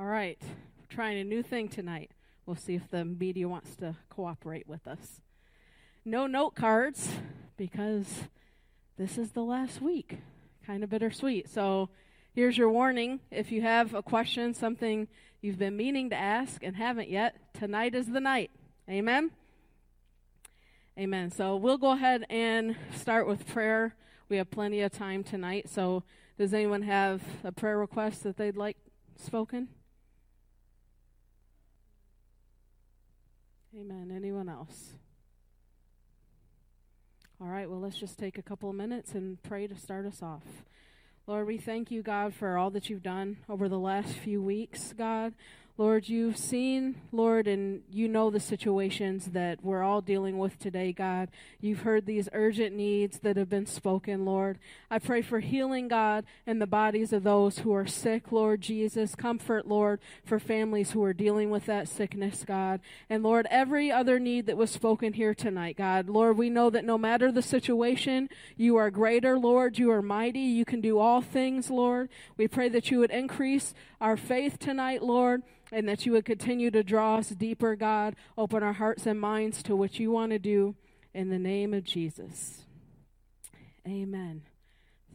All right, we're trying a new thing tonight. We'll see if the media wants to cooperate with us. No note cards, because this is the last week. Kind of bittersweet. So here's your warning. If you have a question, something you've been meaning to ask and haven't yet, tonight is the night. Amen? Amen. So we'll go ahead and start with prayer. We have plenty of time tonight. So does anyone have a prayer request that they'd like spoken? Amen. Anyone else? All right, well, let's just take a couple of minutes and pray to start us off. Lord, we thank you, God, for all that you've done over the last few weeks, God. Lord, you've seen, Lord, and you know the situations that we're all dealing with today, God. You've heard these urgent needs that have been spoken, Lord. I pray for healing, God, in the bodies of those who are sick, Lord Jesus. Comfort, Lord, for families who are dealing with that sickness, God. And, Lord, every other need that was spoken here tonight, God. Lord, we know that no matter the situation, you are greater, Lord. You are mighty. You can do all things, Lord. We pray that you would increase our faith tonight, Lord, and that you would continue to draw us deeper, God. Open our hearts and minds to what you want to do in the name of Jesus. Amen.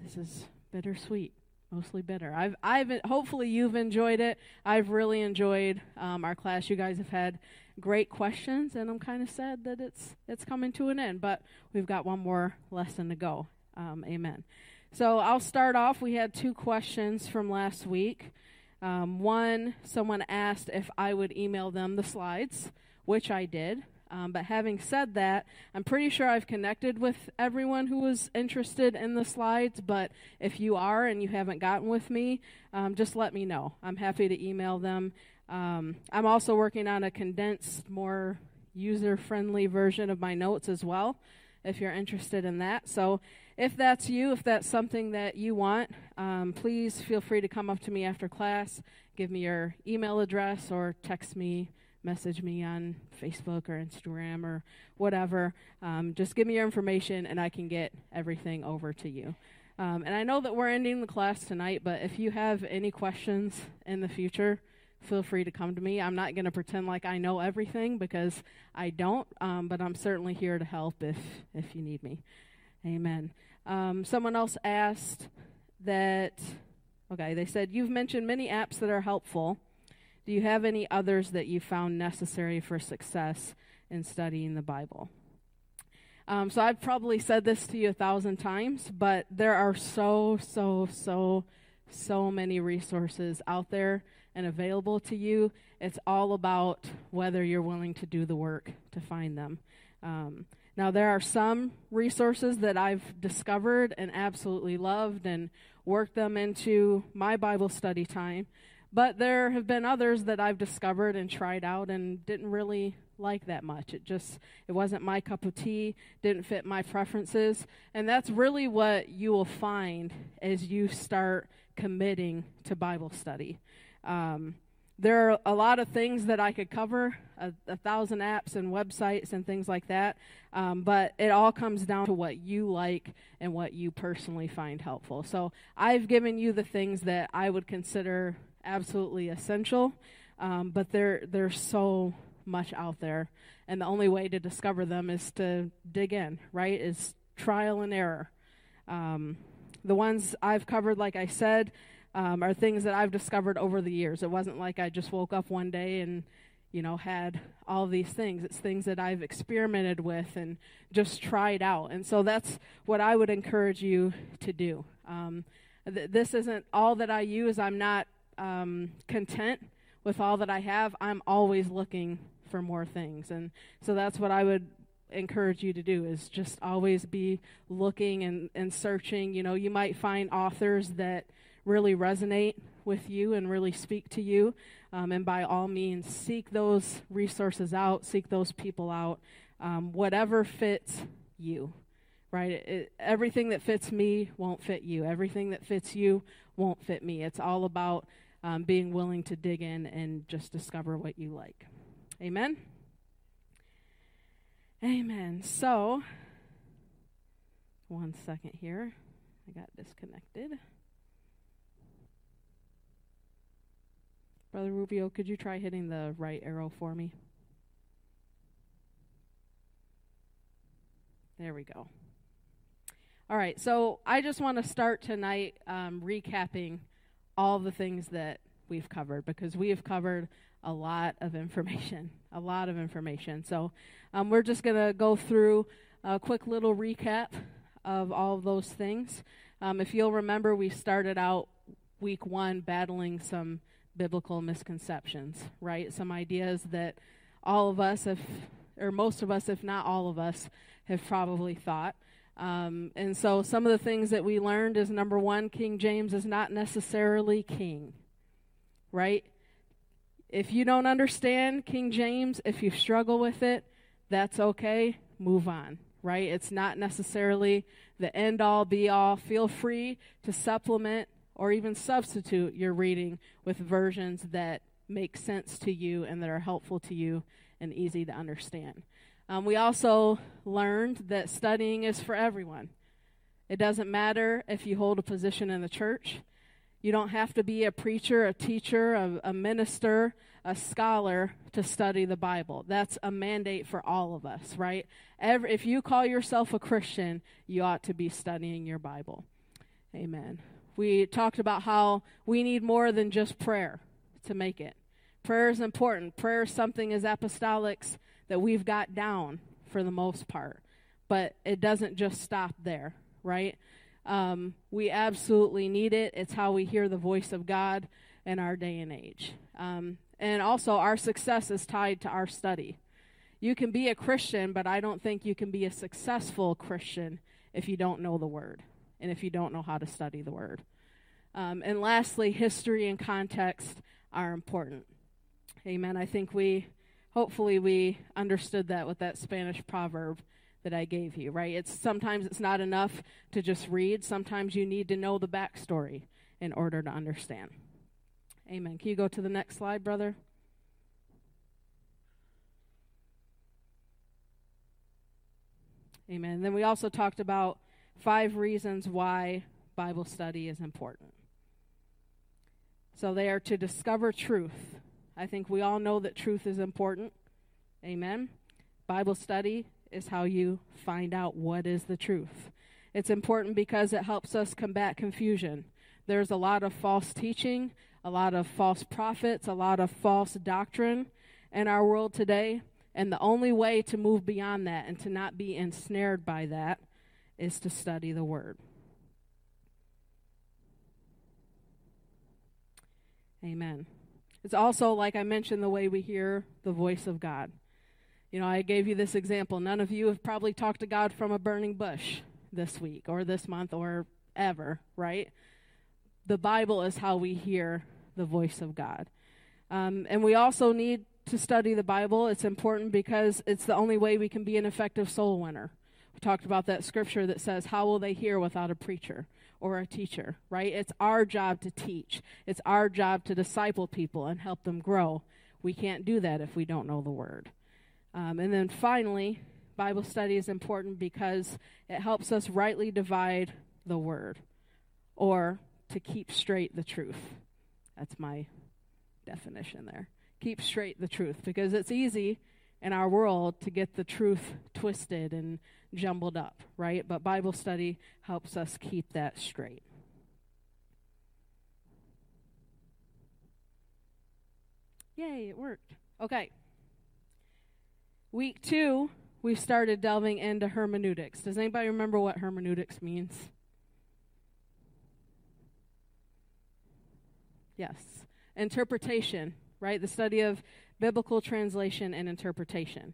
This is bittersweet, mostly bitter. I've hopefully you've enjoyed it. I've really enjoyed our class. You guys have had great questions, and I'm kind of sad that it's coming to an end, but we've got one more lesson to go. Amen. So I'll start off. We had two questions from last week. One, someone asked if I would email them the slides, which I did. But having said that, I'm pretty sure I've connected with everyone who was interested in the slides. But if you are and you haven't gotten with me, just let me know. I'm happy to email them. I'm also working on a condensed, more user-friendly version of my notes as well, if you're interested in that. So if that's you, if that's something that you want, please feel free to come up to me after class, give me your email address, or text me, message me on Facebook or Instagram or whatever. Just give me your information, and I can get everything over to you. And I know that we're ending the class tonight, but if you have any questions in the future, feel free to come to me. I'm not going to pretend like I know everything, because I don't, but I'm certainly here to help if you need me. Amen. Someone else asked that, okay, they said, you've mentioned many apps that are helpful. Do you have any others that you found necessary for success in studying the Bible? So I've probably said this to you 1,000 times, but there are so many resources out there and available to you. It's all about whether you're willing to do the work to find them. Now, there are some resources that I've discovered and absolutely loved and worked them into my Bible study time, but there have been others that I've discovered and tried out and didn't really like that much. It wasn't my cup of tea, didn't fit my preferences, and that's really what you will find as you start committing to Bible study. There are a lot of things that I could cover, 1,000 apps and websites and things like that, but it all comes down to what you like and what you personally find helpful. So I've given you the things that I would consider absolutely essential, but there's so much out there, and the only way to discover them is to dig in, right? Is trial and error. The ones I've covered, like I said, are things that I've discovered over the years. It wasn't like I just woke up one day and, had all these things. It's things that I've experimented with and just tried out. And so that's what I would encourage you to do. This isn't all that I use. I'm not content with all that I have. I'm always looking for more things. And so that's what I would encourage you to do, is just always be looking and searching. You might find authors that really resonate with you and really speak to you. And by all means, seek those resources out, seek those people out, whatever fits you, right? Everything that fits me won't fit you. Everything that fits you won't fit me. It's all about being willing to dig in and just discover what you like. Amen? Amen. So, one second here. I got disconnected. Brother Rubio, could you try hitting the right arrow for me? There we go. All right, so I just want to start tonight recapping all the things that we've covered, because we have covered a lot of information. So we're just going to go through a quick little recap of all of those things. If you'll remember, we started out week one battling some biblical misconceptions, right? Some ideas that all of us, most of us, if not all of us, have probably thought. And so some of the things that we learned is, number one, King James is not necessarily king, right? If you don't understand King James, if you struggle with it, that's okay, move on, right? It's not necessarily the end-all, be-all. Feel free to supplement or even substitute your reading with versions that make sense to you and that are helpful to you and easy to understand. We also learned that studying is for everyone. It doesn't matter if you hold a position in the church. You don't have to be a preacher, a teacher, a minister, a scholar to study the Bible. That's a mandate for all of us, right? If you call yourself a Christian, you ought to be studying your Bible. Amen. We talked about how we need more than just prayer to make it. Prayer is important. Prayer is something as apostolics that we've got down for the most part. But it doesn't just stop there, right? We absolutely need it. It's how we hear the voice of God in our day and age. And also, our success is tied to our study. You can be a Christian, but I don't think you can be a successful Christian if you don't know the Word and if you don't know how to study the Word. And lastly, history and context are important. Amen. I think hopefully we understood that with that Spanish proverb that I gave you, right? Sometimes it's not enough to just read. Sometimes you need to know the backstory in order to understand. Amen. Can you go to the next slide, brother? Amen. Then we also talked about 5 reasons why Bible study is important. So they are to discover truth. I think we all know that truth is important. Amen. Bible study is how you find out what is the truth. It's important because it helps us combat confusion. There's a lot of false teaching, a lot of false prophets, a lot of false doctrine in our world today, and the only way to move beyond that and to not be ensnared by that is to study the Word. Amen. It's also, like I mentioned, the way we hear the voice of God. You know, I gave you this example. None of you have probably talked to God from a burning bush this week or this month or ever, right? The Bible is how we hear the voice of God. And we also need to study the Bible. It's important because it's the only way we can be an effective soul winner. We talked about that scripture that says, how will they hear without a preacher or a teacher, right? It's our job to teach. It's our job to disciple people and help them grow. We can't do that if we don't know the Word. And then finally, Bible study is important because it helps us rightly divide the Word, or to keep straight the truth. That's my definition there. Keep straight the truth, because it's easy in our world to get the truth twisted and jumbled up, right? But Bible study helps us keep that straight. Yay, it worked. Okay. Week 2, we started delving into hermeneutics. Does anybody remember what hermeneutics means? Yes. Interpretation, right? The study of biblical translation and interpretation.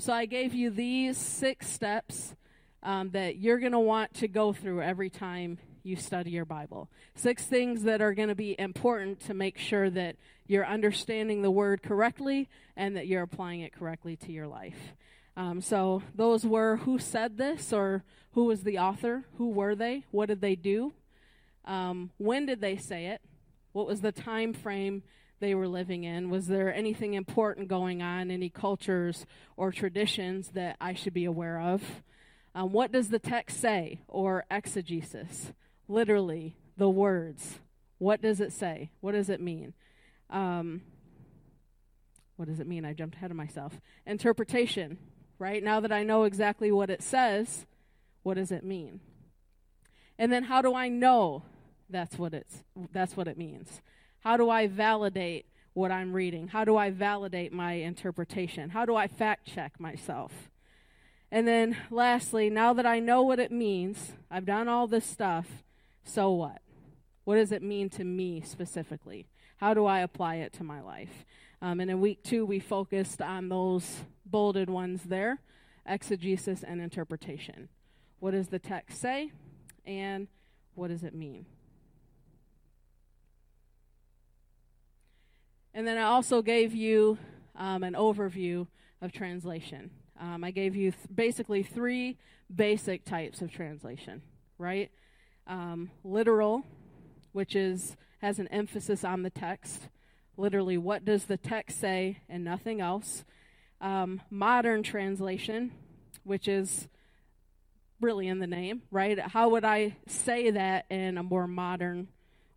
So I gave you these 6 steps that you're going to want to go through every time you study your Bible. 6 things that are going to be important to make sure that you're understanding the Word correctly and that you're applying it correctly to your life. So those were who said this, or who was the author, who were they, what did they do, when did they say it, what was the time frame they were living in, was there anything important going on, any cultures or traditions that I should be aware of, what does the text say, or exegesis, literally, the words. What does it say? What does it mean? What does it mean? I jumped ahead of myself. Interpretation, right? Now that I know exactly what it says, what does it mean? And then how do I know that's what it means? How do I validate what I'm reading? How do I validate my interpretation? How do I fact check myself? And then lastly, now that I know what it means, I've done all this stuff, so what? What does it mean to me specifically? How do I apply it to my life? And in week 2, we focused on those bolded ones there, exegesis and interpretation. What does the text say, and what does it mean? And then I also gave you an overview of translation. I gave you basically 3 basic types of translation, right? Literal, which has an emphasis on the text. Literally, what does the text say and nothing else? Modern translation, which is really in the name, right? How would I say that in a more modern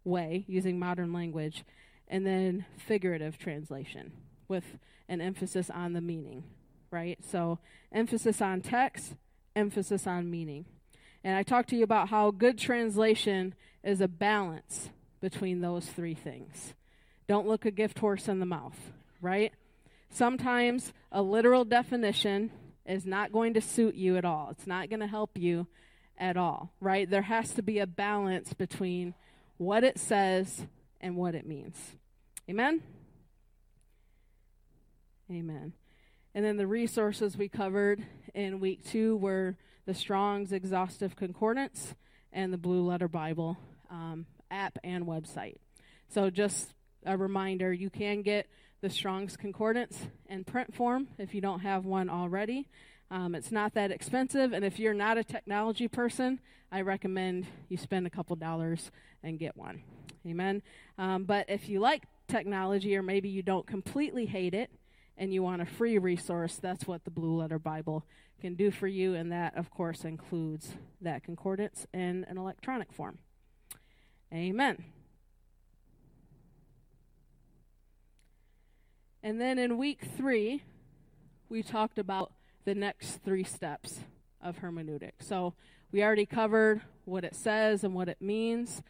way, using modern language? And then figurative translation with an emphasis on the meaning, right? So emphasis on text, emphasis on meaning. And I talked to you about how good translation is a balance between those 3 things. Don't look a gift horse in the mouth, right? Sometimes a literal definition is not going to suit you at all. It's not going to help you at all, right? There has to be a balance between what it says and what it means. Amen? Amen. And then the resources we covered in week 2 were the Strong's Exhaustive Concordance and the Blue Letter Bible app and website. So just a reminder, you can get the Strong's Concordance in print form if you don't have one already. It's not that expensive, and if you're not a technology person, I recommend you spend a couple dollars and get one. Amen? But if you like technology, or maybe you don't completely hate it, and you want a free resource, that's what the Blue Letter Bible can do for you, and that, of course, includes that concordance in an electronic form. Amen. And then in week 3, we talked about the next 3 steps of hermeneutics. So we already covered what it says and what it means.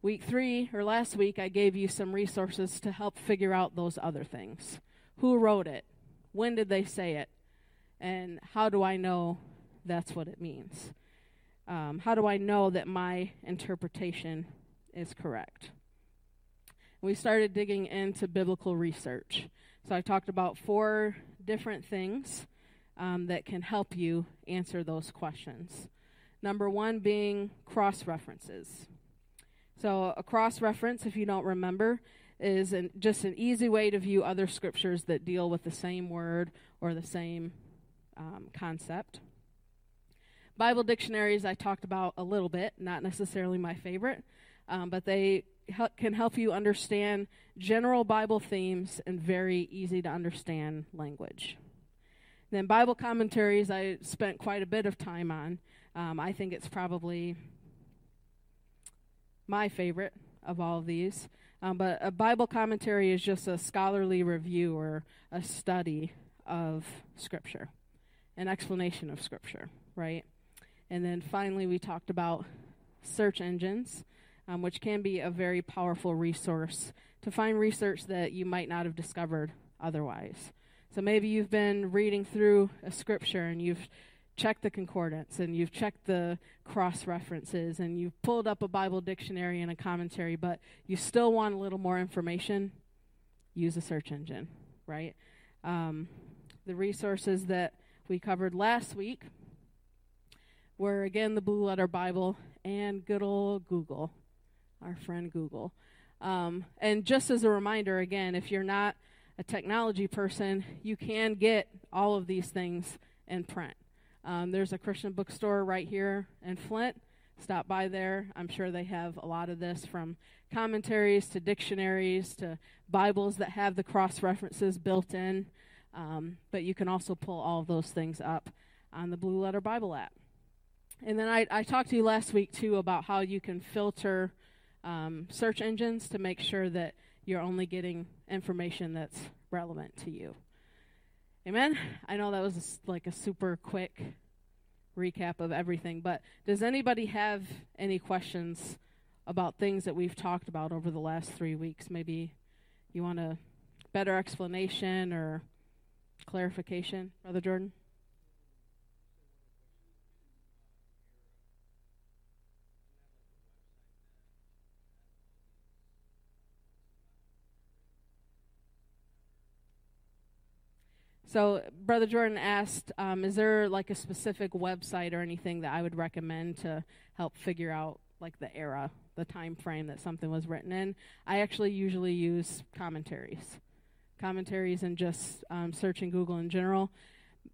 Week 3, or last week, I gave you some resources to help figure out those other things. Who wrote it? When did they say it? And how do I know that's what it means? How do I know that my interpretation is correct? We started digging into biblical research. So I talked about 4 different things that can help you answer those questions. Number 1 being cross-references. So a cross-reference, if you don't remember, is just an easy way to view other scriptures that deal with the same word or the same concept. Bible dictionaries I talked about a little bit, not necessarily my favorite, but they can help you understand general Bible themes in very easy to understand language. Then Bible commentaries I spent quite a bit of time on. I think it's probably my favorite of all of these. But a Bible commentary is just a scholarly review or a study of Scripture, an explanation of Scripture, right? And then finally, we talked about search engines, which can be a very powerful resource to find research that you might not have discovered otherwise. So maybe you've been reading through a Scripture and you've checked the concordance and you've checked the cross-references and you've pulled up a Bible dictionary and a commentary, but you still want a little more information, use a search engine, right? The resources that we covered last week were, again, the Blue Letter Bible and good old Google, our friend Google. And just as a reminder, again, if you're not a technology person, you can get all of these things in print. There's a Christian bookstore right here in Flint. Stop by there. I'm sure they have a lot of this, from commentaries to dictionaries to Bibles that have the cross-references built in. But you can also pull all of those things up on the Blue Letter Bible app. And then I talked to you last week, too, about how you can filter search engines to make sure that you're only getting information that's relevant to you. Amen? I know that was like a super quick recap of everything, but does anybody have any questions about things that we've talked about over the last 3 weeks? Maybe you want a better explanation or clarification, Brother Jordan? So Brother Jordan asked, is there like a specific website or anything that I would recommend to help figure out like the era, the time frame that something was written in? I actually usually use commentaries. Commentaries and just searching Google in general.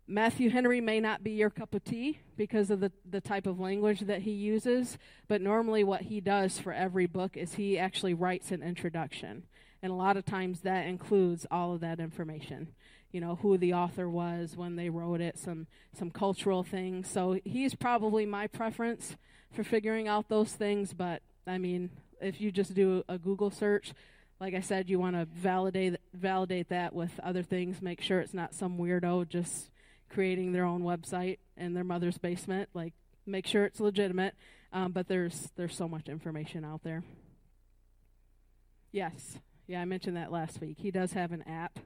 Matthew Henry may not be your cup of tea because of the type of language that he uses, but normally what he does for every book is he actually writes an introduction. And a lot of times that includes all of that information. You know, who the author was, when they wrote it, some cultural things. So he's probably my preference for figuring out those things. But, I mean, if you just do a Google search, like I said, you want to validate that with other things. Make sure it's not some weirdo just creating their own website in their mother's basement. Like, make sure it's legitimate. But there's so much information out there. Yes. Yeah, I mentioned that last week. He does have an app.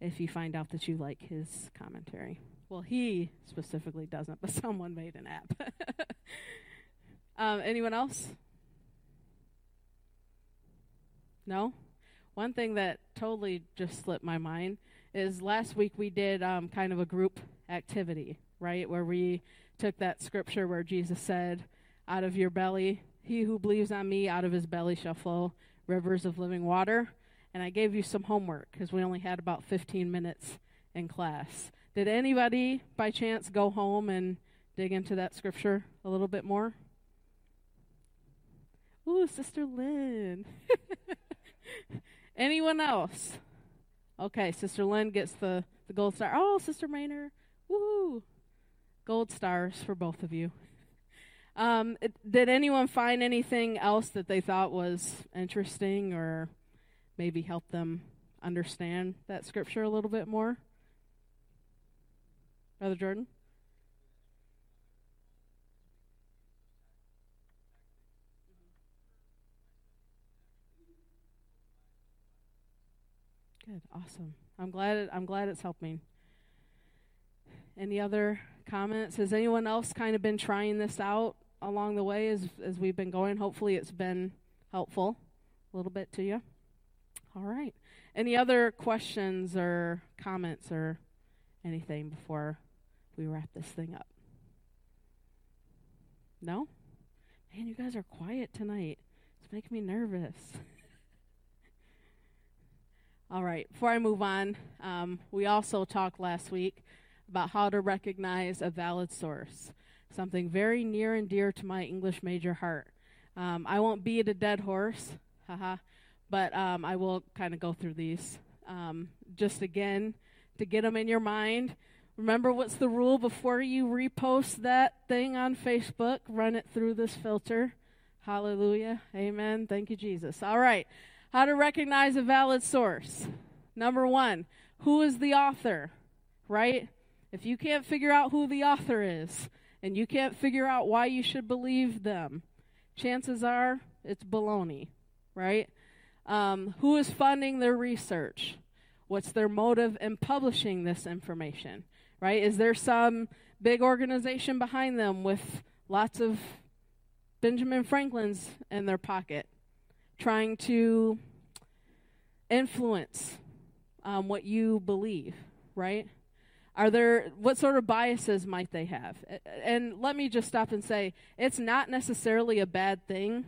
If you find out that you like his commentary. Well, he specifically doesn't, but someone made an app. Anyone else? No? One thing that totally just slipped my mind is last week we did kind of a group activity, right, where we took that scripture where Jesus said, out of your belly, he who believes on me, out of his belly shall flow rivers of living water. And I gave you some homework because we only had about 15 minutes in class. Did anybody, by chance, go home and dig into that scripture a little bit more? Ooh, Sister Lynn. Anyone else? Okay, Sister Lynn gets the gold star. Oh, Sister Maynard. Woo! Gold stars for both of you. Did anyone find anything else that they thought was interesting or maybe help them understand that scripture a little bit more? Brother Jordan? Good, awesome. I'm glad it's helping. Any other comments? Has anyone else kind of been trying this out along the way as we've been going? Hopefully it's been helpful a little bit to you. All right. Any other questions or comments or anything before we wrap this thing up? No? Man, you guys are quiet tonight. It's making me nervous. All right. Before I move on, we also talked last week about how to recognize a valid source, something very near and dear to my English major heart. I won't beat a dead horse. Haha. But I will kind of go through these just again to get them in your mind. Remember what's the rule before you repost that thing on Facebook? Run it through this filter. Hallelujah. Amen. Thank you, Jesus. All right. How to recognize a valid source. Number one, who is the author, right? If you can't figure out who the author is and you can't figure out why you should believe them, chances are it's baloney, right? Who is funding their research? What's their motive in publishing this information, right? Is there some big organization behind them with lots of Benjamin Franklins in their pocket trying to influence what you believe, right? What sort of biases might they have? And let me just stop and say, it's not necessarily a bad thing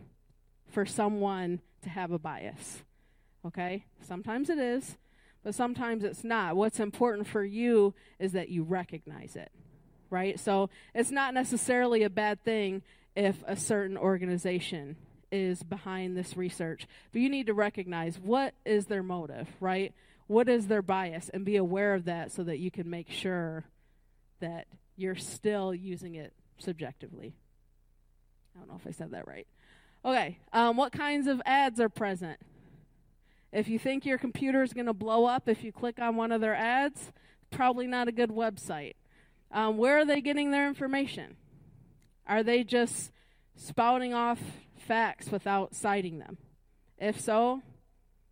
for someone to have a bias, okay? Sometimes it is, but sometimes it's not. What's important for you is that you recognize it, right? So it's not necessarily a bad thing if a certain organization is behind this research, but you need to recognize what is their motive, right? What is their bias? And be aware of that so that you can make sure that you're still using it subjectively. I don't know if I said that right. Okay, what kinds of ads are present? If you think your computer is going to blow up if you click on one of their ads, probably not a good website. Where are they getting their information? Are they just spouting off facts without citing them? If so,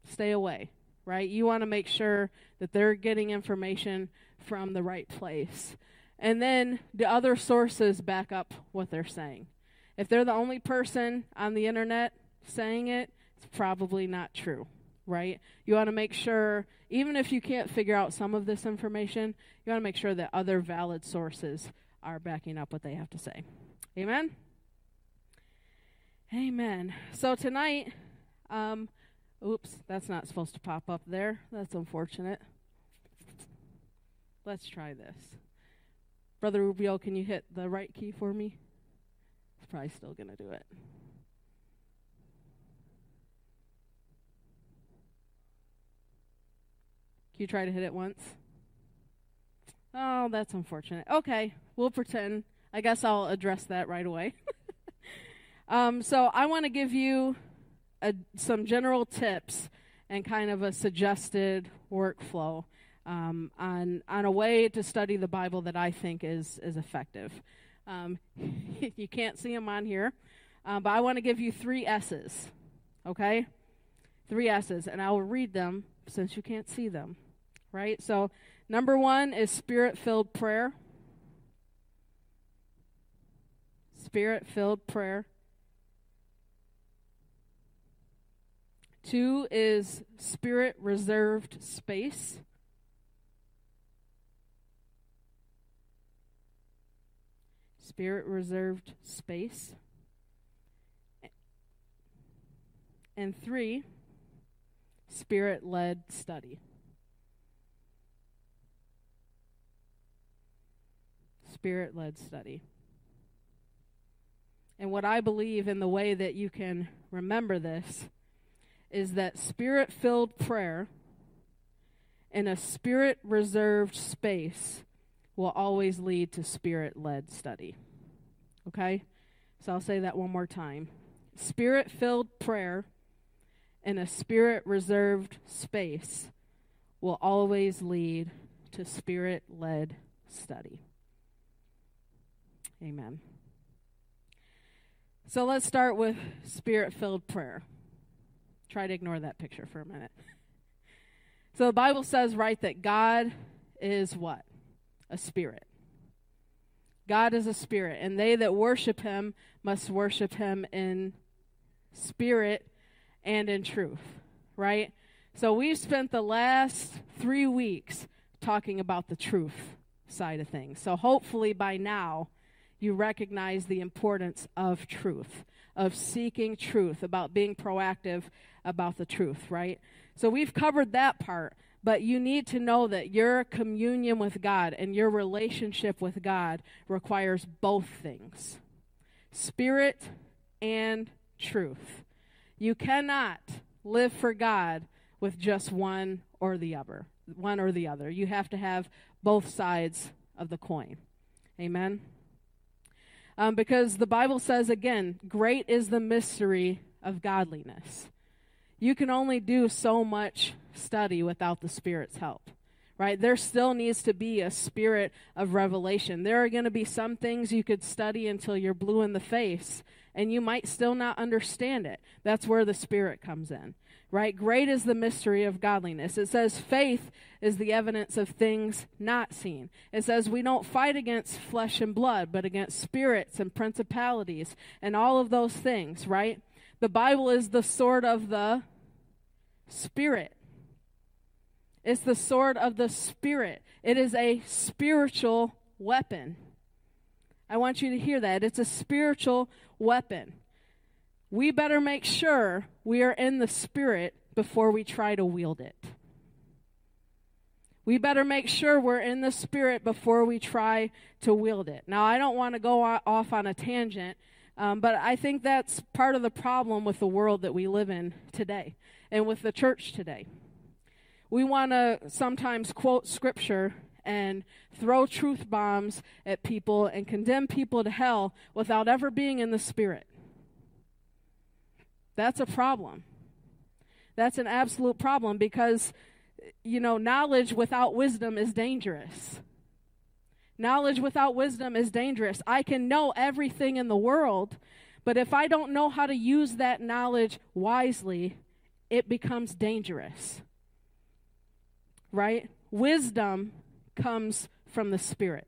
stay away, right? You want to make sure that they're getting information from the right place. And then the other sources back up what they're saying. If they're the only person on the internet saying it, it's probably not true, right? You want to make sure, even if you can't figure out some of this information, you want to make sure that other valid sources are backing up what they have to say. Amen? Amen. So tonight, oops, that's not supposed to pop up there. That's unfortunate. Let's try this. Brother Rubio, can you hit the right key for me? It's probably still going to do it. Can you try to hit it once? Oh, that's unfortunate. Okay, we'll pretend. I guess I'll address that right away. So I want to give you some general tips and kind of a suggested workflow on a way to study the Bible that I think is effective. You can't see them on here, but I want to give you three S's, okay? Three S's, and I will read them since you can't see them, right? So number one is spirit-filled prayer. Spirit-filled prayer. Two is spirit-reserved space. Spirit-reserved space. And three, spirit-led study. Spirit-led study. And what I believe in the way that you can remember this is that spirit-filled prayer in a spirit-reserved space will always lead to spirit-led study. Okay? So I'll say that one more time. Spirit-filled prayer in a spirit-reserved space will always lead to spirit-led study. Amen. So let's start with spirit-filled prayer. Try to ignore that picture for a minute. So the Bible says, right, that God is what? A spirit. God is a spirit, and they that worship him must worship him in spirit and in truth, right? So we've spent the last 3 weeks talking about the truth side of things. So hopefully by now you recognize the importance of truth, of seeking truth, about being proactive about the truth, right? So we've covered that part. But you need to know that your communion with God and your relationship with God requires both things, spirit and truth. You cannot live for God with just one or the other. You have to have both sides of the coin. Amen? Because the Bible says, again, great is the mystery of godliness. You can only do so much study without the Spirit's help, right? There still needs to be a spirit of revelation. There are going to be some things you could study until you're blue in the face, and you might still not understand it. That's where the Spirit comes in, right? Great is the mystery of godliness. It says faith is the evidence of things not seen. It says we don't fight against flesh and blood, but against spirits and principalities and all of those things, right? The Bible is the sword of the Spirit. It's the sword of the Spirit. It is a spiritual weapon. I want you to hear that. It's a spiritual weapon. We better make sure we are in the Spirit before we try to wield it. We better make sure we're in the Spirit before we try to wield it. Now, I don't want to go off on a tangent, but I think that's part of the problem with the world that we live in today and with the church today. We want to sometimes quote scripture and throw truth bombs at people and condemn people to hell without ever being in the Spirit. That's a problem. That's an absolute problem because, you know, knowledge without wisdom is dangerous. Knowledge without wisdom is dangerous. I can know everything in the world, but if I don't know how to use that knowledge wisely, it becomes dangerous, right? Wisdom comes from the Spirit.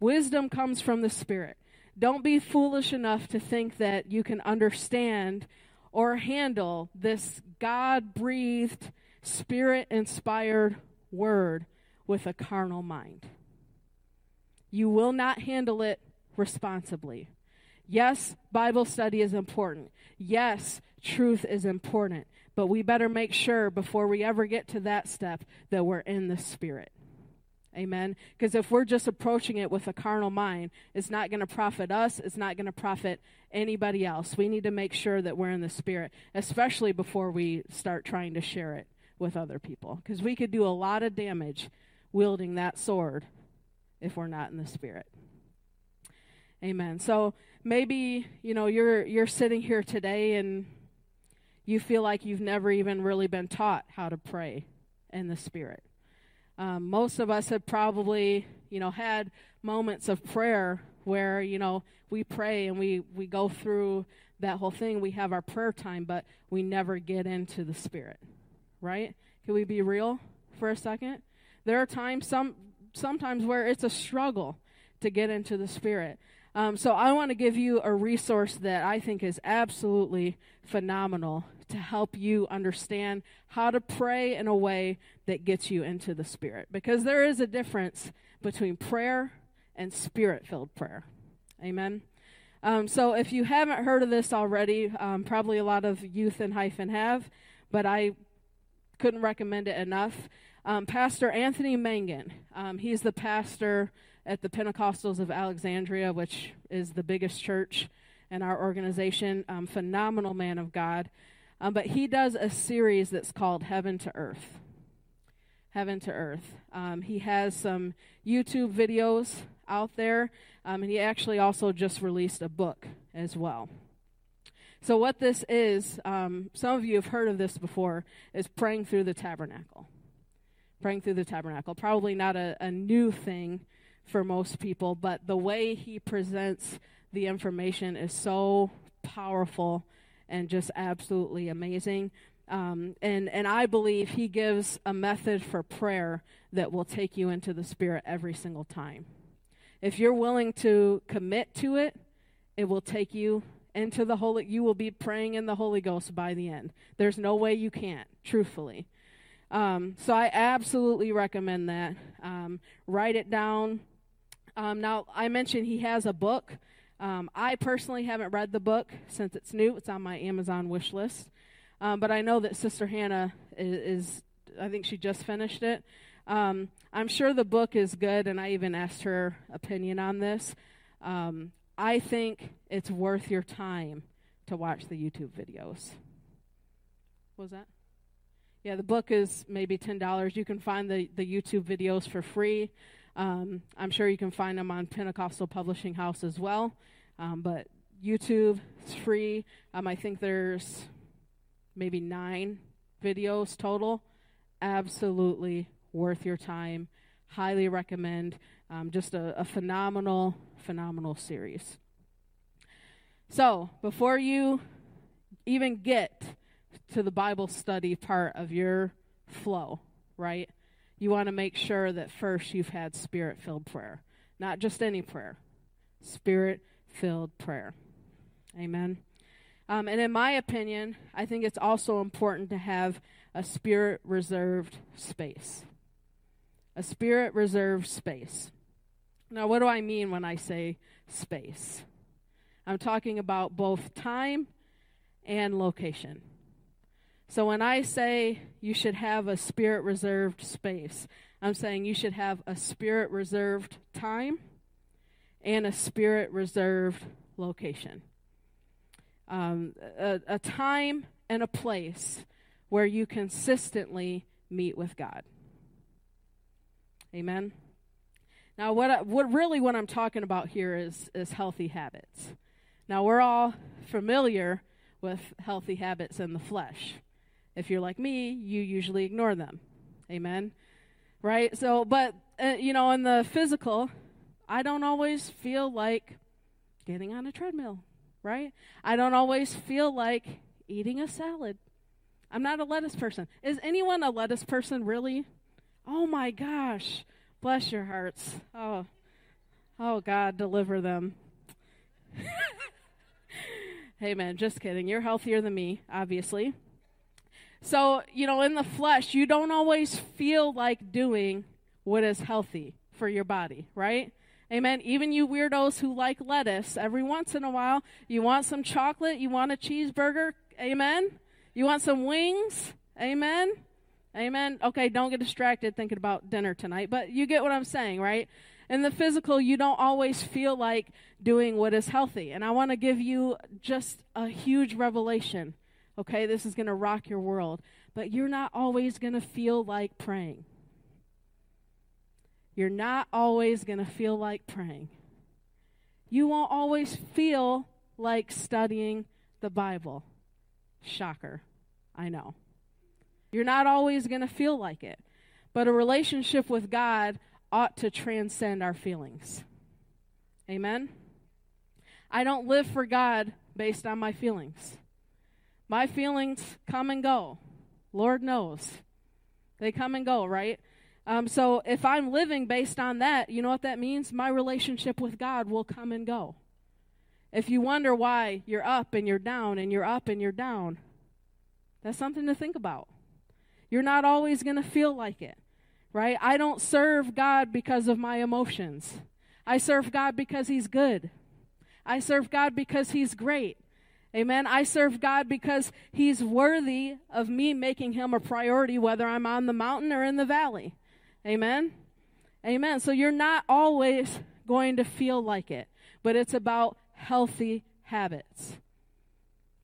Wisdom comes from the Spirit. Don't be foolish enough to think that you can understand or handle this God-breathed, Spirit-inspired word with a carnal mind. You will not handle it responsibly. Yes, Bible study is important. Yes, truth is important. But we better make sure before we ever get to that step that we're in the Spirit. Amen? Because if we're just approaching it with a carnal mind, it's not going to profit us. It's not going to profit anybody else. We need to make sure that we're in the Spirit, especially before we start trying to share it with other people. Because we could do a lot of damage wielding that sword if we're not in the Spirit. Amen. So maybe, you know, you're sitting here today and you feel like you've never even really been taught how to pray in the Spirit. Most of us have probably, you know, had moments of prayer where, you know, we pray and we go through that whole thing. We have our prayer time, but we never get into the Spirit, right? Can we be real for a second? There are times, sometimes where it's a struggle to get into the Spirit. So I want to give you a resource that I think is absolutely phenomenal to help you understand how to pray in a way that gets you into the Spirit. Because there is a difference between prayer and Spirit-filled prayer. Amen? So if you haven't heard of this already, probably a lot of youth and hyphen have, but I couldn't recommend it enough. Pastor Anthony Mangan, he's the pastor at the Pentecostals of Alexandria, which is the biggest church in our organization. Phenomenal man of God. But he does a series that's called Heaven to Earth. Heaven to Earth. He has some YouTube videos out there, and he actually also just released a book as well. So what this is, some of you have heard of this before, is Praying Through the Tabernacle. Praying Through the Tabernacle. Probably not a new thing for most people, but the way he presents the information is so powerful and just absolutely amazing. And I believe he gives a method for prayer that will take you into the Spirit every single time. If you're willing to commit to it, it will take you into the Holy. You will be praying in the Holy Ghost by the end. There's no way you can't, truthfully. So I absolutely recommend that. Write it down. Now, I mentioned he has a book. I personally haven't read the book since it's new. It's on my Amazon wish list. But I know that Sister Hannah is I think she just finished it. I'm sure the book is good, and I even asked her opinion on this. I think it's worth your time to watch the YouTube videos. What was that? Yeah, the book is maybe $10. You can find the YouTube videos for free. I'm sure you can find them on Pentecostal Publishing House as well. But YouTube is free. I think there's maybe 9 videos total. Absolutely worth your time. Highly recommend. Just a phenomenal series. So before you even get to the Bible study part of your flow, right? You want to make sure that first you've had Spirit-filled prayer. Not just any prayer. Spirit-filled prayer. Amen. And in my opinion, I think it's also important to have a Spirit-reserved space. A Spirit-reserved space. Now, what do I mean when I say space? I'm talking about both time and location. So when I say you should have a Spirit-reserved space, I'm saying you should have a Spirit-reserved time and a Spirit-reserved location. A time and a place where you consistently meet with God. Amen? Now, what I'm talking about here is healthy habits. Now, we're all familiar with healthy habits in the flesh. If you're like me, you usually ignore them. Amen? Right? So, but, in the physical, I don't always feel like getting on a treadmill, right? I don't always feel like eating a salad. I'm not a lettuce person. Is anyone a lettuce person, really? Oh, my gosh. Bless your hearts. Oh God, deliver them. Hey, man, just kidding. You're healthier than me, obviously. So, in the flesh, you don't always feel like doing what is healthy for your body, right? Amen. Even you weirdos who like lettuce, every once in a while, you want some chocolate, you want a cheeseburger, amen? You want some wings, amen? Amen. Okay, don't get distracted thinking about dinner tonight, but you get what I'm saying, right? In the physical, you don't always feel like doing what is healthy. And I want to give you just a huge revelation, okay? This is going to rock your world. But you're not always going to feel like praying. You're not always going to feel like praying. You won't always feel like studying the Bible. Shocker, I know. You're not always going to feel like it. But a relationship with God ought to transcend our feelings. Amen? I don't live for God based on my feelings. My feelings come and go. Lord knows. They come and go, right? So if I'm living based on that, you know what that means? My relationship with God will come and go. If you wonder why you're up and you're down and you're up and you're down, that's something to think about. You're not always going to feel like it. Right? I don't serve God because of my emotions. I serve God because he's good. I serve God because he's great. Amen? I serve God because he's worthy of me making him a priority, whether I'm on the mountain or in the valley. Amen? Amen. So you're not always going to feel like it, but it's about healthy habits.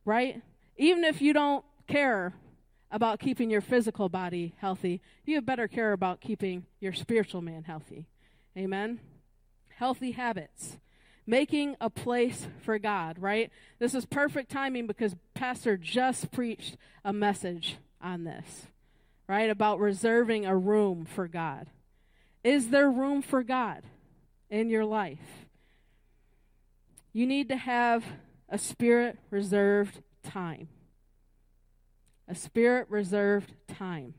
Right? Even if you don't care about keeping your physical body healthy, you better care about keeping your spiritual man healthy. Amen? Healthy habits. Making a place for God, right? This is perfect timing because Pastor just preached a message on this, right, about reserving a room for God. Is there room for God in your life? You need to have a spirit-reserved time. A spirit-reserved time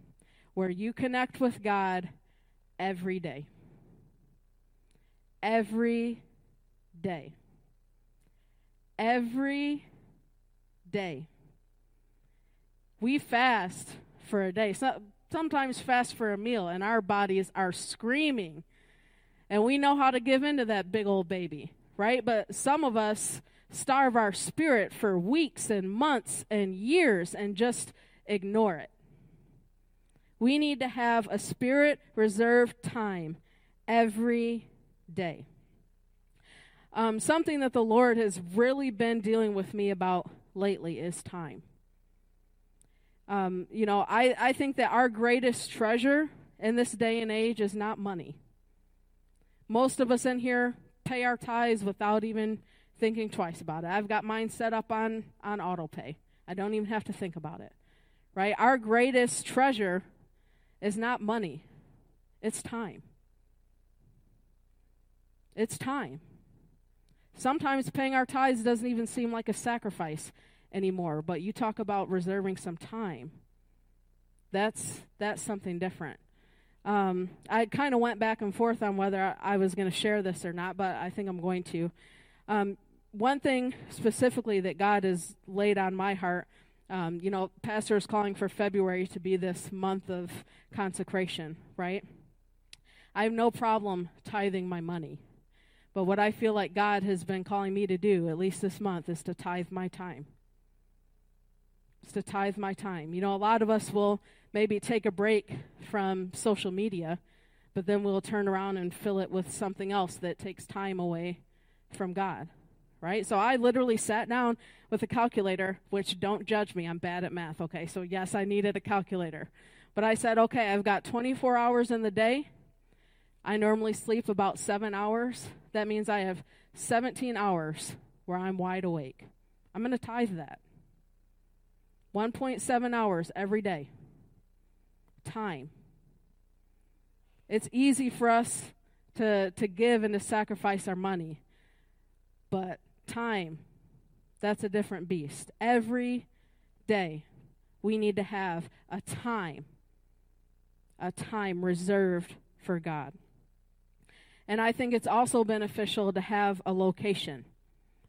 where you connect with God every day. Every day. Every day. We fast for a day. Sometimes fast for a meal, and our bodies are screaming. And we know how to give in to that big old baby, right? But some of us starve our spirit for weeks and months and years and just ignore it. We need to have a spirit-reserved time every day. Something that the Lord has really been dealing with me about lately is time. I think that our greatest treasure in this day and age is not money. Most of us in here pay our tithes without even thinking twice about it. I've got mine set up on auto pay. I don't even have to think about it, right? Our greatest treasure is not money. It's time. It's time. Sometimes paying our tithes doesn't even seem like a sacrifice anymore, but you talk about reserving some time. That's something different. I kind of went back and forth on whether I was going to share this or not, but I think I'm going to. One thing specifically that God has laid on my heart, Pastor is calling for February to be this month of consecration, right? I have no problem tithing my money, but what I feel like God has been calling me to do, at least this month, is to tithe my time. It's to tithe my time. A lot of us will maybe take a break from social media, but then we'll turn around and fill it with something else that takes time away from God, right? So I literally sat down with a calculator, which don't judge me, I'm bad at math, okay? So yes, I needed a calculator. But I said, okay, I've got 24 hours in the day. I normally sleep about 7 hours. That means I have 17 hours where I'm wide awake. I'm going to tithe that. 1.7 hours every day. Time. It's easy for us to give and to sacrifice our money. But time, that's a different beast. Every day we need to have a time reserved for God. And I think it's also beneficial to have a location,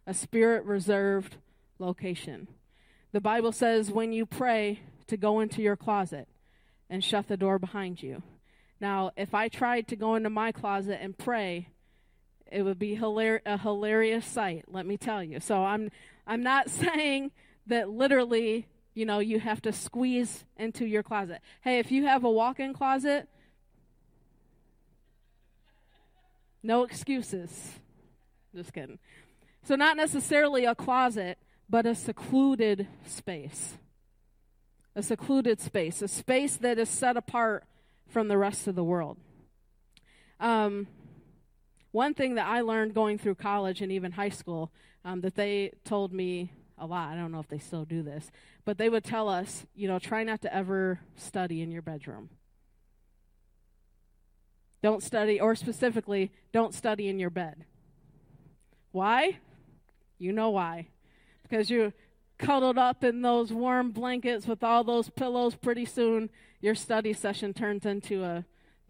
a spirit-reserved location. The Bible says when you pray to go into your closet and shut the door behind you. Now, if I tried to go into my closet and pray, it would be a hilarious sight, let me tell you. So I'm not saying that literally, you know, you have to squeeze into your closet. Hey, if you have a walk-in closet, no excuses. Just kidding. So not necessarily a closet, but a secluded space. A secluded space. A space that is set apart from the rest of the world. One thing that I learned going through college and even high school, that they told me a lot, I don't know if they still do this, but they would tell us, you know, try not to ever study in your bedroom. Don't study, or specifically, don't study in your bed. Why? You know why. Because you're cuddled up in those warm blankets with all those pillows. Pretty soon, your study session turns into a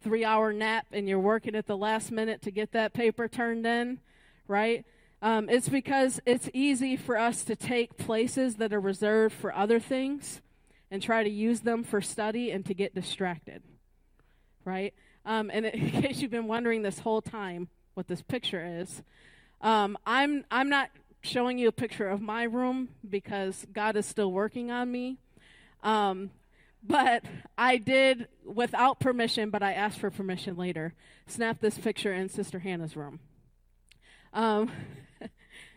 3-hour nap, and you're working at the last minute to get that paper turned in, right? It's because it's easy for us to take places that are reserved for other things and try to use them for study and to get distracted, right? And in case you've been wondering this whole time what this picture is, I'm not showing you a picture of my room because God is still working on me. But I did, without permission, but I asked for permission later, snap this picture in Sister Hannah's room.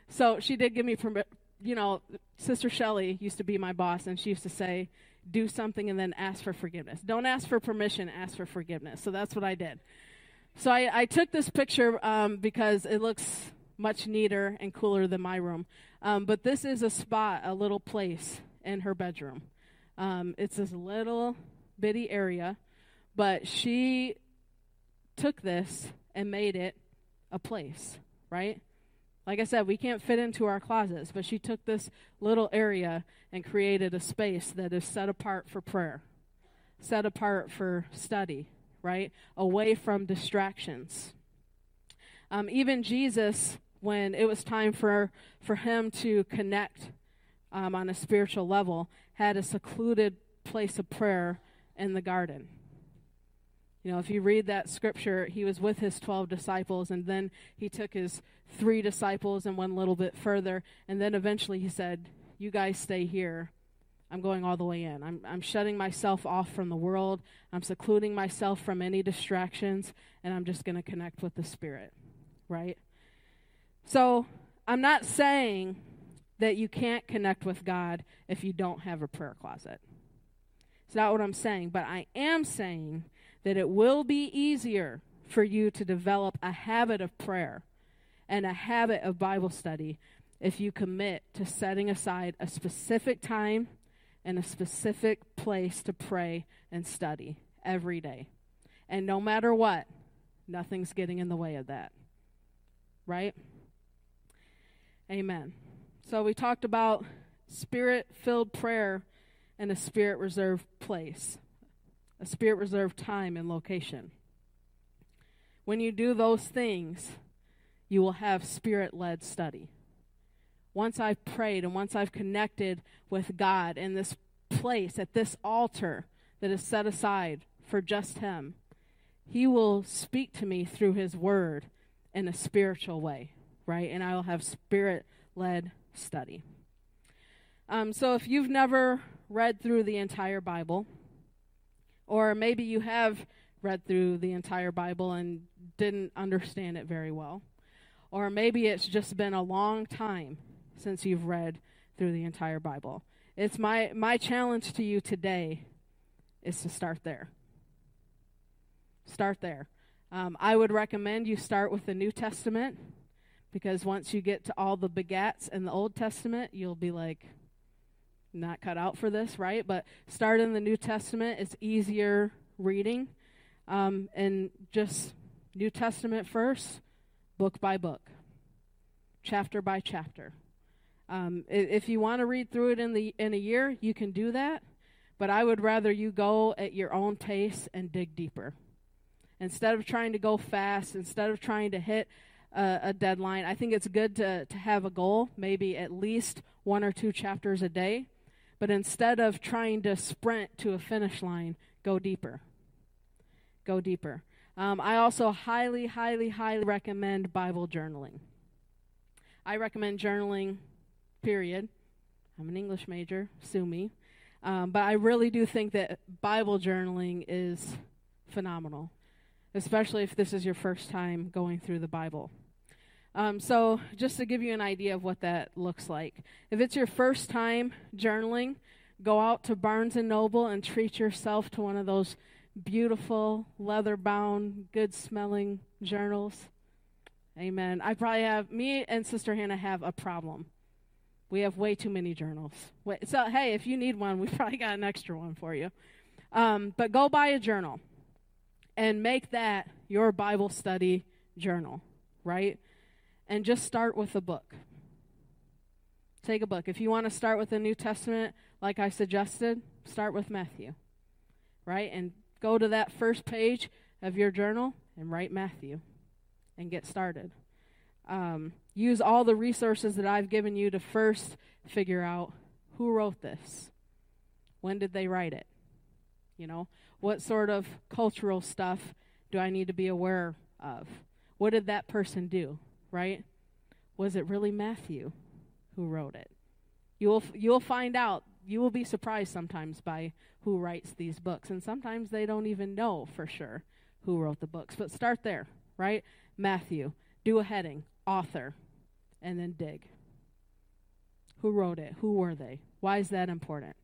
So she did give me permission. You know, Sister Shelley used to be my boss, and she used to say, do something and then ask for forgiveness. Don't ask for permission, ask for forgiveness. So that's what I did. So I took this picture because it looks much neater and cooler than my room. But this is a spot, a little place in her bedroom. It's this little bitty area, but she took this and made it a place, right? Like I said, we can't fit into our closets, but she took this little area and created a space that is set apart for prayer, set apart for study, right? Away from distractions. Even Jesus, when it was time for him to connect on a spiritual level, had a secluded place of prayer in the garden. You know, if you read that scripture, he was with his 12 disciples, and then he took his 3 disciples and went a little bit further, and then eventually he said, you guys stay here. I'm going all the way in. I'm shutting myself off from the world. I'm secluding myself from any distractions, and I'm just going to connect with the Spirit, right? So I'm not saying that you can't connect with God if you don't have a prayer closet. It's not what I'm saying, but I am saying that it will be easier for you to develop a habit of prayer and a habit of Bible study if you commit to setting aside a specific time and a specific place to pray and study every day. And no matter what, nothing's getting in the way of that, right? Amen. So we talked about spirit-filled prayer and a spirit-reserved place. A spirit-reserved time and location. When you do those things, you will have spirit-led study. Once I've prayed and once I've connected with God in this place, at this altar that is set aside for just him, he will speak to me through his word in a spiritual way, right? And I will have spirit-led study. So if you've never read through the entire Bible, or maybe you have read through the entire Bible and didn't understand it very well. Or maybe it's just been a long time since you've read through the entire Bible. It's my challenge to you today is to start there. Start there. I would recommend you start with the New Testament, because once you get to all the begats in the Old Testament, you'll be like, not cut out for this, right? But start in the New Testament. It's easier reading. And just New Testament first, book by book, chapter by chapter. If you want to read through it in a year, you can do that. But I would rather you go at your own pace and dig deeper. Instead of trying to go fast, instead of trying to hit a deadline, I think it's good to have a goal, maybe at least 1 or 2 chapters a day. But instead of trying to sprint to a finish line, go deeper. Go deeper. I also highly, highly, highly recommend Bible journaling. I recommend journaling, period. I'm an English major, sue me. But I really do think that Bible journaling is phenomenal, especially if this is your first time going through the Bible. So just to give you an idea of what that looks like, if it's your first time journaling, go out to Barnes & Noble and treat yourself to one of those beautiful, leather-bound, good-smelling journals. Amen. Me and Sister Hannah have a problem. We have way too many journals. So, hey, if you need one, we probably got an extra one for you. But go buy a journal and make that your Bible study journal, right? And just start with a book. Take a book. If you want to start with the New Testament, like I suggested, start with Matthew, right? And go to that first page of your journal and write Matthew and get started. Use all the resources that I've given you to first figure out who wrote this. When did they write it? You know, what sort of cultural stuff do I need to be aware of? What did that person do, right? Was it really Matthew who wrote it? You'll find out. You will be surprised sometimes by who writes these books, and sometimes they don't even know for sure who wrote the books. But start there, right? Matthew. Do a heading, author, and then dig. Who wrote it? Who were they? Why is that important?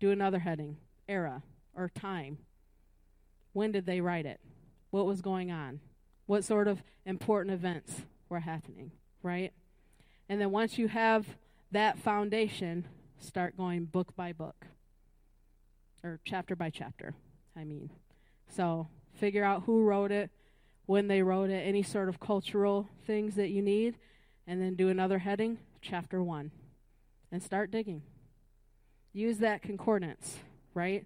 Do another heading, era or time. When did they write it? What was going on? What sort of important events were happening, right? And then once you have that foundation, start going book by book or chapter by chapter, So figure out who wrote it, when they wrote it, any sort of cultural things that you need, and then do another heading, chapter 1, and start digging. Use that concordance, right?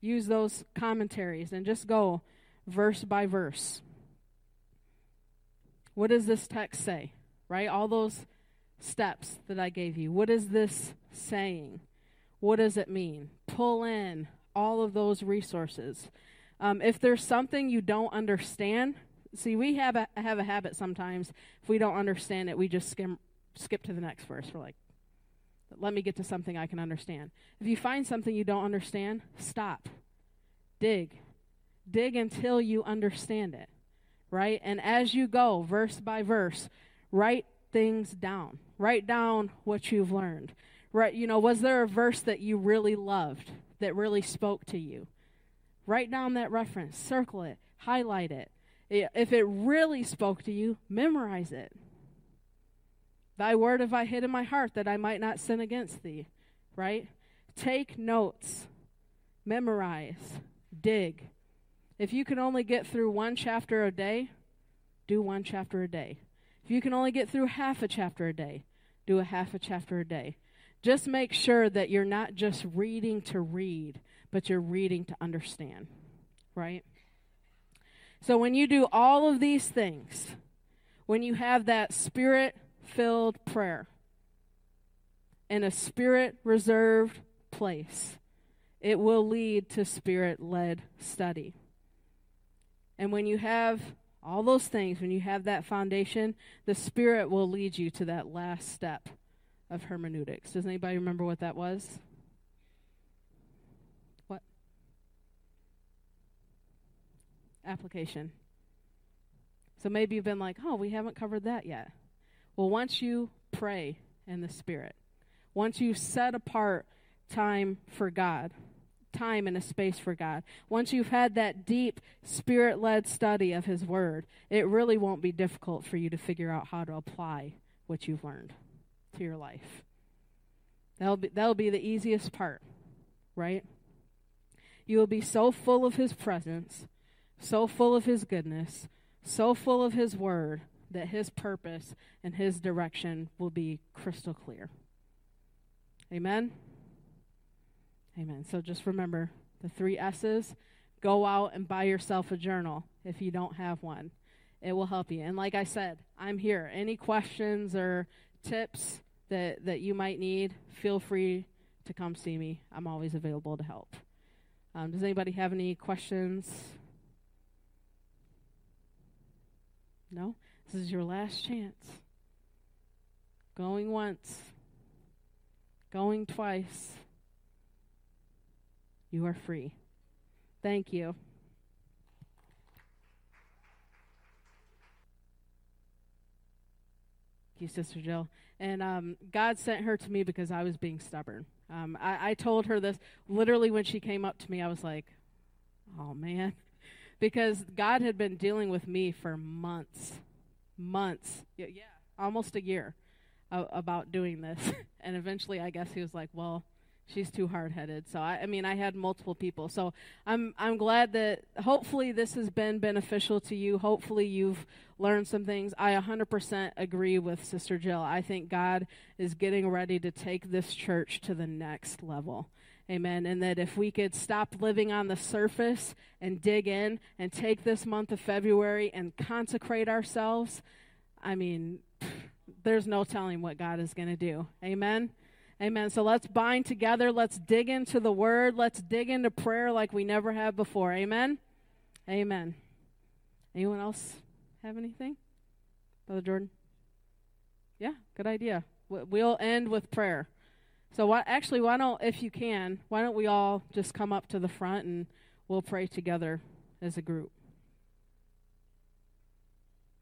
Use those commentaries and just go verse by verse. What does this text say, right? All those steps that I gave you. What is this saying? What does it mean? Pull in all of those resources. If there's something you don't understand, see, we have a habit sometimes. If we don't understand it, we just skip to the next verse. We're like, let me get to something I can understand. If you find something you don't understand, stop. Dig. Dig until you understand it, right? And as you go, verse by verse, write things down. Write down what you've learned. Right? You know, was there a verse that you really loved, that really spoke to you? Write down that reference, circle it, highlight it. If it really spoke to you, memorize it. Thy word have I hid in my heart that I might not sin against thee, right? Take notes, memorize, dig. If you can only get through 1 chapter a day, do 1 chapter a day. If you can only get through half a chapter a day, do a half a chapter a day. Just make sure that you're not just reading to read, but you're reading to understand, right? So when you do all of these things, when you have that spirit-filled prayer in a spirit-reserved place, it will lead to spirit-led study. And when you have all those things, when you have that foundation, the Spirit will lead you to that last step of hermeneutics. Does anybody remember what that was? Application. So maybe you've been like, oh, we haven't covered that yet. Well, once you pray in the Spirit, once you set apart time for God, time and a space for God, once you've had that deep Spirit-led study of His Word, it really won't be difficult for you to figure out how to apply what you've learned to your life. That'll be the easiest part, right? You will be so full of his presence, so full of his goodness, so full of his word that his purpose and his direction will be crystal clear. Amen? Amen. So just remember the 3 S's. Go out and buy yourself a journal if you don't have one. It will help you. And like I said, I'm here. Any questions or tips that you might need, feel free to come see me. I'm always available to help. Does anybody have any questions? No? This is your last chance. Going once. Going twice. You are free. Thank you. Thank you, Sister Jill. And God sent her to me because I was being stubborn. I told her this literally when she came up to me. I was like, oh, man, because God had been dealing with me for months, yeah, almost a year about doing this. And eventually, I guess he was like, well, she's too hard-headed. So, I had multiple people. So I'm glad that hopefully this has been beneficial to you. Hopefully you've learned some things. I 100% agree with Sister Jill. I think God is getting ready to take this church to the next level. Amen. And that if we could stop living on the surface and dig in and take this month of February and consecrate ourselves, there's no telling what God is going to do. Amen. Amen. So let's bind together. Let's dig into the word. Let's dig into prayer like we never have before. Amen. Amen. Anyone else have anything? Brother Jordan? Yeah, good idea. We'll end with prayer. So why don't we all just come up to the front and we'll pray together as a group.